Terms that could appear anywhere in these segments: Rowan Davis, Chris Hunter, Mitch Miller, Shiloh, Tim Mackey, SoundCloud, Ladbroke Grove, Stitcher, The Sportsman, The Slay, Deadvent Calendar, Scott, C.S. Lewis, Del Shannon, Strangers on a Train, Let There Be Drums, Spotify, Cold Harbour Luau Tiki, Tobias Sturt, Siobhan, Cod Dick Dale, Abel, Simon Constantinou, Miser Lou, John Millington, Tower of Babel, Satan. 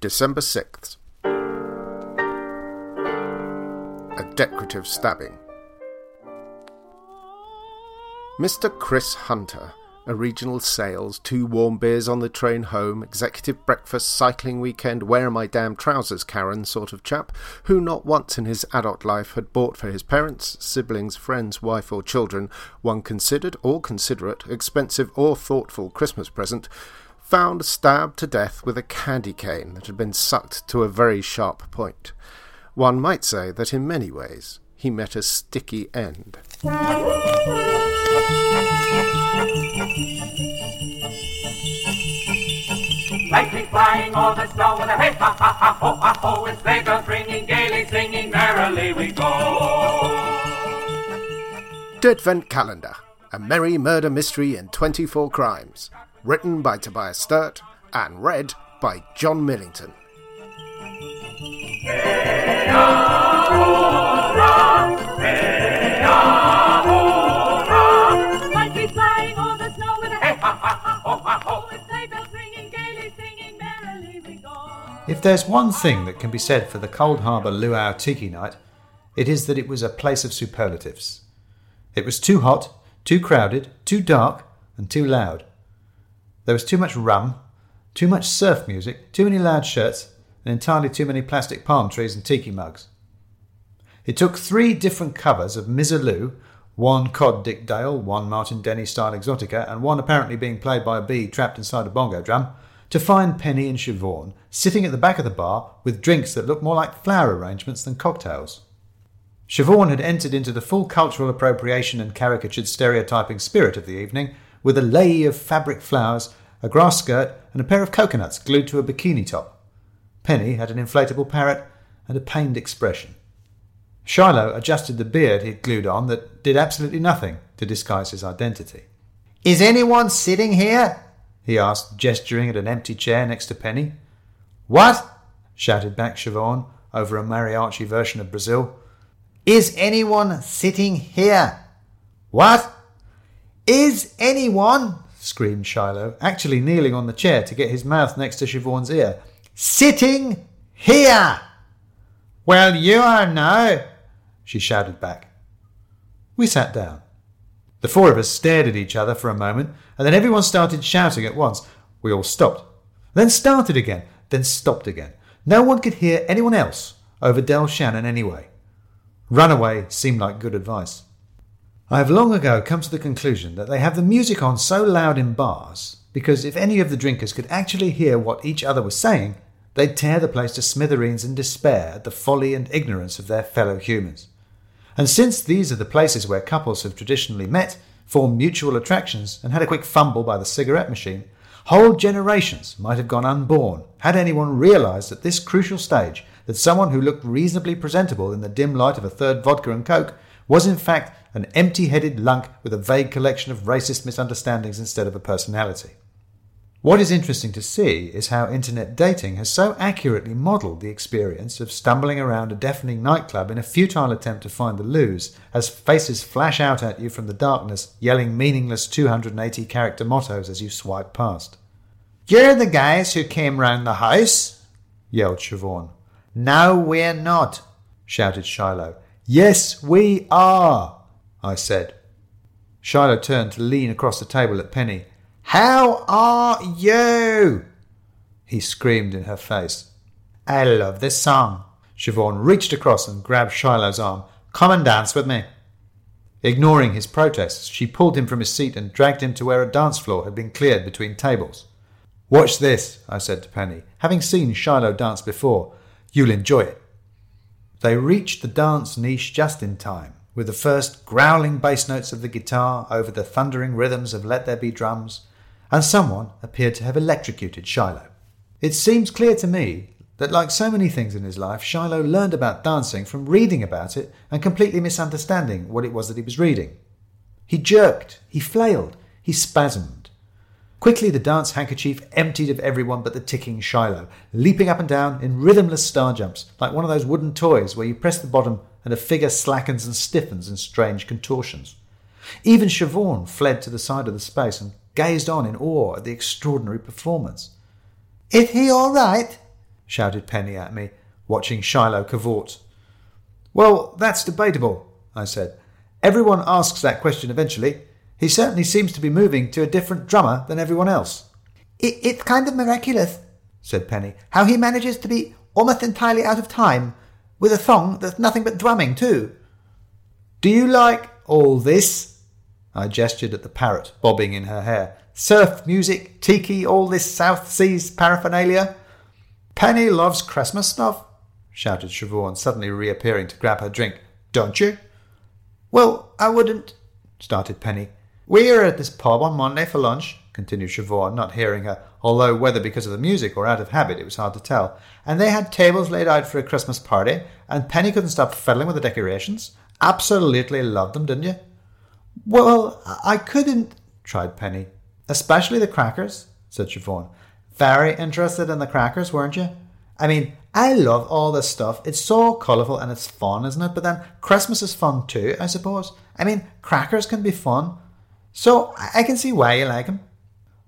December 6th. A decorative stabbing. Mr. Chris Hunter, a regional sales, 2 warm beers on the train home, executive breakfast, cycling weekend, where are my damn trousers, Karen sort of chap, who not once in his adult life had bought for his parents, siblings, friends, wife or children one considered or considerate, expensive or thoughtful Christmas present, found stabbed to death with a candy cane that had been sucked to a very sharp point. One might say that in many ways he met a sticky end. Lightning flying over the snow with a hey ha ha ha ho ha ho, it's they go ringing gaily, singing merrily we go. Deadvent Calendar, a merry murder mystery in 24 crimes, written by Tobias Sturt and read by John Millington. If there's one thing that can be said for the Cold Harbour Luau Tiki night, it is that it was a place of superlatives. It was too hot, too crowded, too dark, and too loud. There was too much rum, too much surf music, too many loud shirts, and entirely too many plastic palm trees and tiki mugs. It took 3 different covers of Miser Lou, 1 Cod Dick Dale, 1 Martin Denny-style exotica, and 1 apparently being played by a bee trapped inside a bongo drum, to find Penny and Siobhan sitting at the back of the bar with drinks that looked more like flower arrangements than cocktails. Siobhan had entered into the full cultural appropriation and caricatured stereotyping spirit of the evening, with a lei of fabric flowers, a grass skirt, and a pair of coconuts glued to a bikini top. Penny had an inflatable parrot and a pained expression. Shiloh adjusted the beard he'd glued on that did absolutely nothing to disguise his identity. "Is anyone sitting here?" he asked, gesturing at an empty chair next to Penny. "What?" shouted back Siobhan, over a mariachi version of Brazil. "Is anyone sitting here?" "What?" "Is anyone," screamed Shiloh, actually kneeling on the chair to get his mouth next to Siobhan's ear, "sitting here?" "Well, you are now," she shouted back. We sat down. The 4 of us stared at each other for a moment, and then everyone started shouting at once. We all stopped, then started again, then stopped again. No one could hear anyone else over Del Shannon anyway. Runaway seemed like good advice. I have long ago come to the conclusion that they have the music on so loud in bars because if any of the drinkers could actually hear what each other was saying, they'd tear the place to smithereens in despair at the folly and ignorance of their fellow humans. And since these are the places where couples have traditionally met, formed mutual attractions, and had a quick fumble by the cigarette machine, whole generations might have gone unborn had anyone realised at this crucial stage that someone who looked reasonably presentable in the dim light of a third vodka and coke was in fact an empty-headed lunk with a vague collection of racist misunderstandings instead of a personality. What is interesting to see is how internet dating has so accurately modelled the experience of stumbling around a deafening nightclub in a futile attempt to find the loos, as faces flash out at you from the darkness, yelling meaningless 280-character mottos as you swipe past. "You're the guys who came round the house," yelled Siobhan. "No, we're not," shouted Shiloh. "Yes, we are," I said. Shiloh turned to lean across the table at Penny. "How are you?" he screamed in her face. "I love this song." Siobhan reached across and grabbed Shiloh's arm. "Come and dance with me." Ignoring his protests, she pulled him from his seat and dragged him to where a dance floor had been cleared between tables. "Watch this," I said to Penny, having seen Shiloh dance before. "You'll enjoy it." They reached the dance niche just in time, with the first growling bass notes of the guitar over the thundering rhythms of Let There Be Drums, and someone appeared to have electrocuted Shiloh. It seems clear to me that, like so many things in his life, Shiloh learned about dancing from reading about it and completely misunderstanding what it was that he was reading. He jerked, he flailed, he spasmed. Quickly the dance handkerchief emptied of everyone but the ticking Shiloh, leaping up and down in rhythmless star jumps, like one of those wooden toys where you press the bottom and a figure slackens and stiffens in strange contortions. Even Siobhan fled to the side of the space and gazed on in awe at the extraordinary performance. "Is he all right?" shouted Penny at me, watching Shiloh cavort. Well, that's debatable, I said. Everyone asks that question eventually. He certainly seems to be moving to a different drummer than everyone else. It's kind of miraculous, said Penny, how he manages to be almost entirely out of time, with a thong that's nothing but drumming too. Do you like all this? I gestured at the parrot bobbing in her hair. Surf music, tiki, all this South Seas paraphernalia. Penny loves Christmas stuff, shouted Siobhan, suddenly reappearing to grab her drink. Don't you? Well, I wouldn't, started Penny. We were at this pub on Monday for lunch, continued Siobhan, not hearing her, although whether because of the music or out of habit it was hard to tell, and they had tables laid out for a Christmas party, and Penny couldn't stop fiddling with the decorations. Absolutely loved them, didn't you? Well, I couldn't, tried Penny. Especially the crackers, said Siobhan. Very interested in the crackers, weren't you? I mean, I love all this stuff. It's so colourful and it's fun, isn't it? But then Christmas is fun too, I suppose. I mean, crackers can be fun. So I can see why you like them.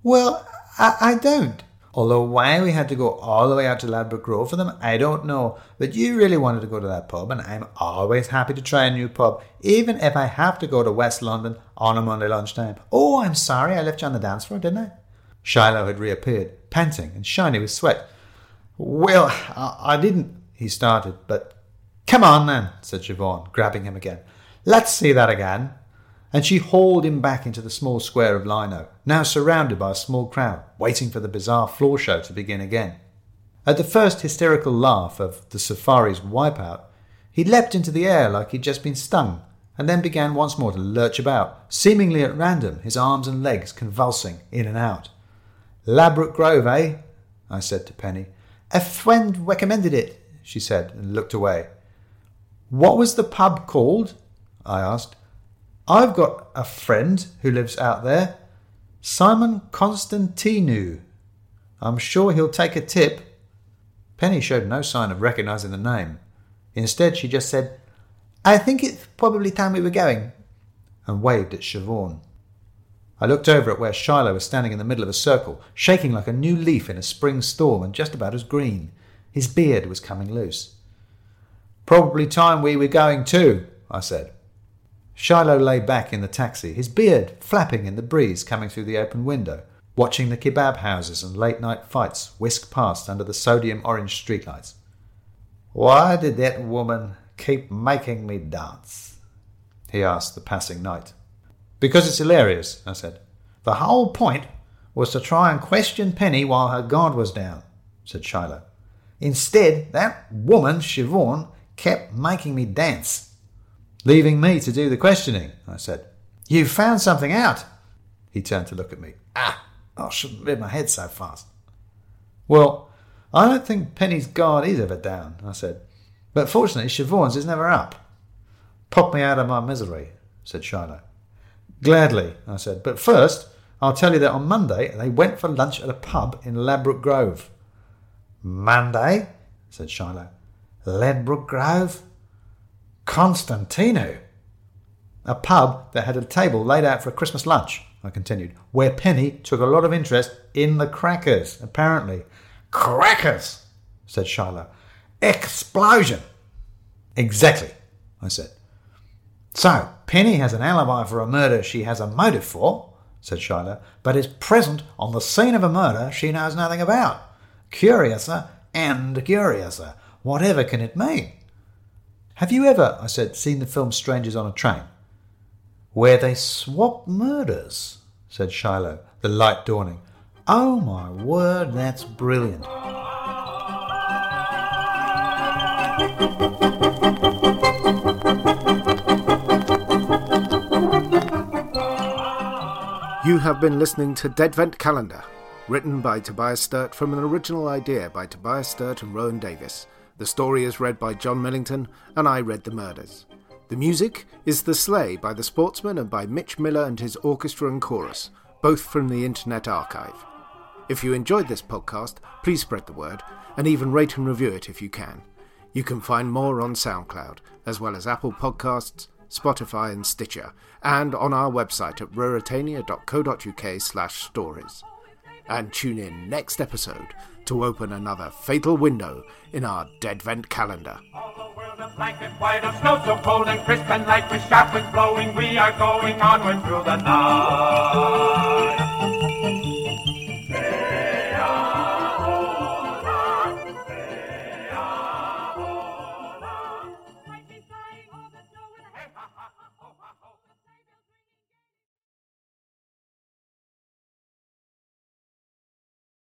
Well, I don't. Although why we had to go all the way out to Ladbroke Grove for them, I don't know. But you really wanted to go to that pub, and I'm always happy to try a new pub, even if I have to go to West London on a Monday lunchtime. Oh, I'm sorry, I left you on the dance floor, didn't I? Shiloh had reappeared, panting and shiny with sweat. Well, I didn't, he started, but... Come on then, said Siobhan, grabbing him again. Let's see that again. And she hauled him back into the small square of lino, now surrounded by a small crowd, waiting for the bizarre floor show to begin again. At the first hysterical laugh of the safari's wipeout, he leapt into the air like he'd just been stung, and then began once more to lurch about, seemingly at random, his arms and legs convulsing in and out. Ladbroke Grove, eh? I said to Penny. A friend recommended it, she said, and looked away. What was the pub called? I asked. I've got a friend who lives out there, Simon Constantinou. I'm sure he'll take a tip. Penny showed no sign of recognising the name. Instead, she just said, I think it's probably time we were going, and waved at Siobhan. I looked over at where Shiloh was standing in the middle of a circle, shaking like a new leaf in a spring storm and just about as green. His beard was coming loose. Probably time we were going too, I said. Shiloh lay back in the taxi, his beard flapping in the breeze coming through the open window, watching the kebab houses and late-night fights whisk past under the sodium-orange streetlights. Why did that woman keep making me dance? He asked the passing knight. Because it's hilarious, I said. The whole point was to try and question Penny while her guard was down, said Shiloh. Instead, that woman, Siobhan, kept making me dance. Leaving me to do the questioning, I said. You've found something out. He turned to look at me. I shouldn't read my head so fast. Well, I don't think Penny's guard is ever down, I said. But fortunately, Siobhan's is never up. Pop me out of my misery, said Shiloh. Gladly, I said. But first, I'll tell you that on Monday, they went for lunch at a pub in Ladbroke Grove. Monday, said Shiloh. Ladbroke Grove? Constantinou. A pub that had a table laid out for a Christmas lunch, I continued, where Penny took a lot of interest in the crackers, apparently. Crackers, said Shiloh. Explosion. Exactly, I said. So, Penny has an alibi for a murder she has a motive for, said Shiloh, but is present on the scene of a murder she knows nothing about. Curiouser and curiouser. Whatever can it mean? Have you ever, I said, seen the film Strangers on a Train? Where they swap murders, said Shiloh, the light dawning. Oh my word, that's brilliant. You have been listening to Deadvent Calendar, written by Tobias Sturt from an original idea by Tobias Sturt and Rowan Davis. The story is read by John Millington, and I read the murders. The music is The Slay by The Sportsman and by Mitch Miller and his orchestra and chorus, both from the Internet Archive. If you enjoyed this podcast, please spread the word, and even rate and review it if you can. You can find more on SoundCloud, as well as Apple Podcasts, Spotify and Stitcher, and on our website at ruritania.co.uk/stories. and tune in next episode to open another fatal window in our Deadvent calendar. All the world of black and white, of snow so cold and crisp and light, with sharp winds blowing, we are going onward through the night.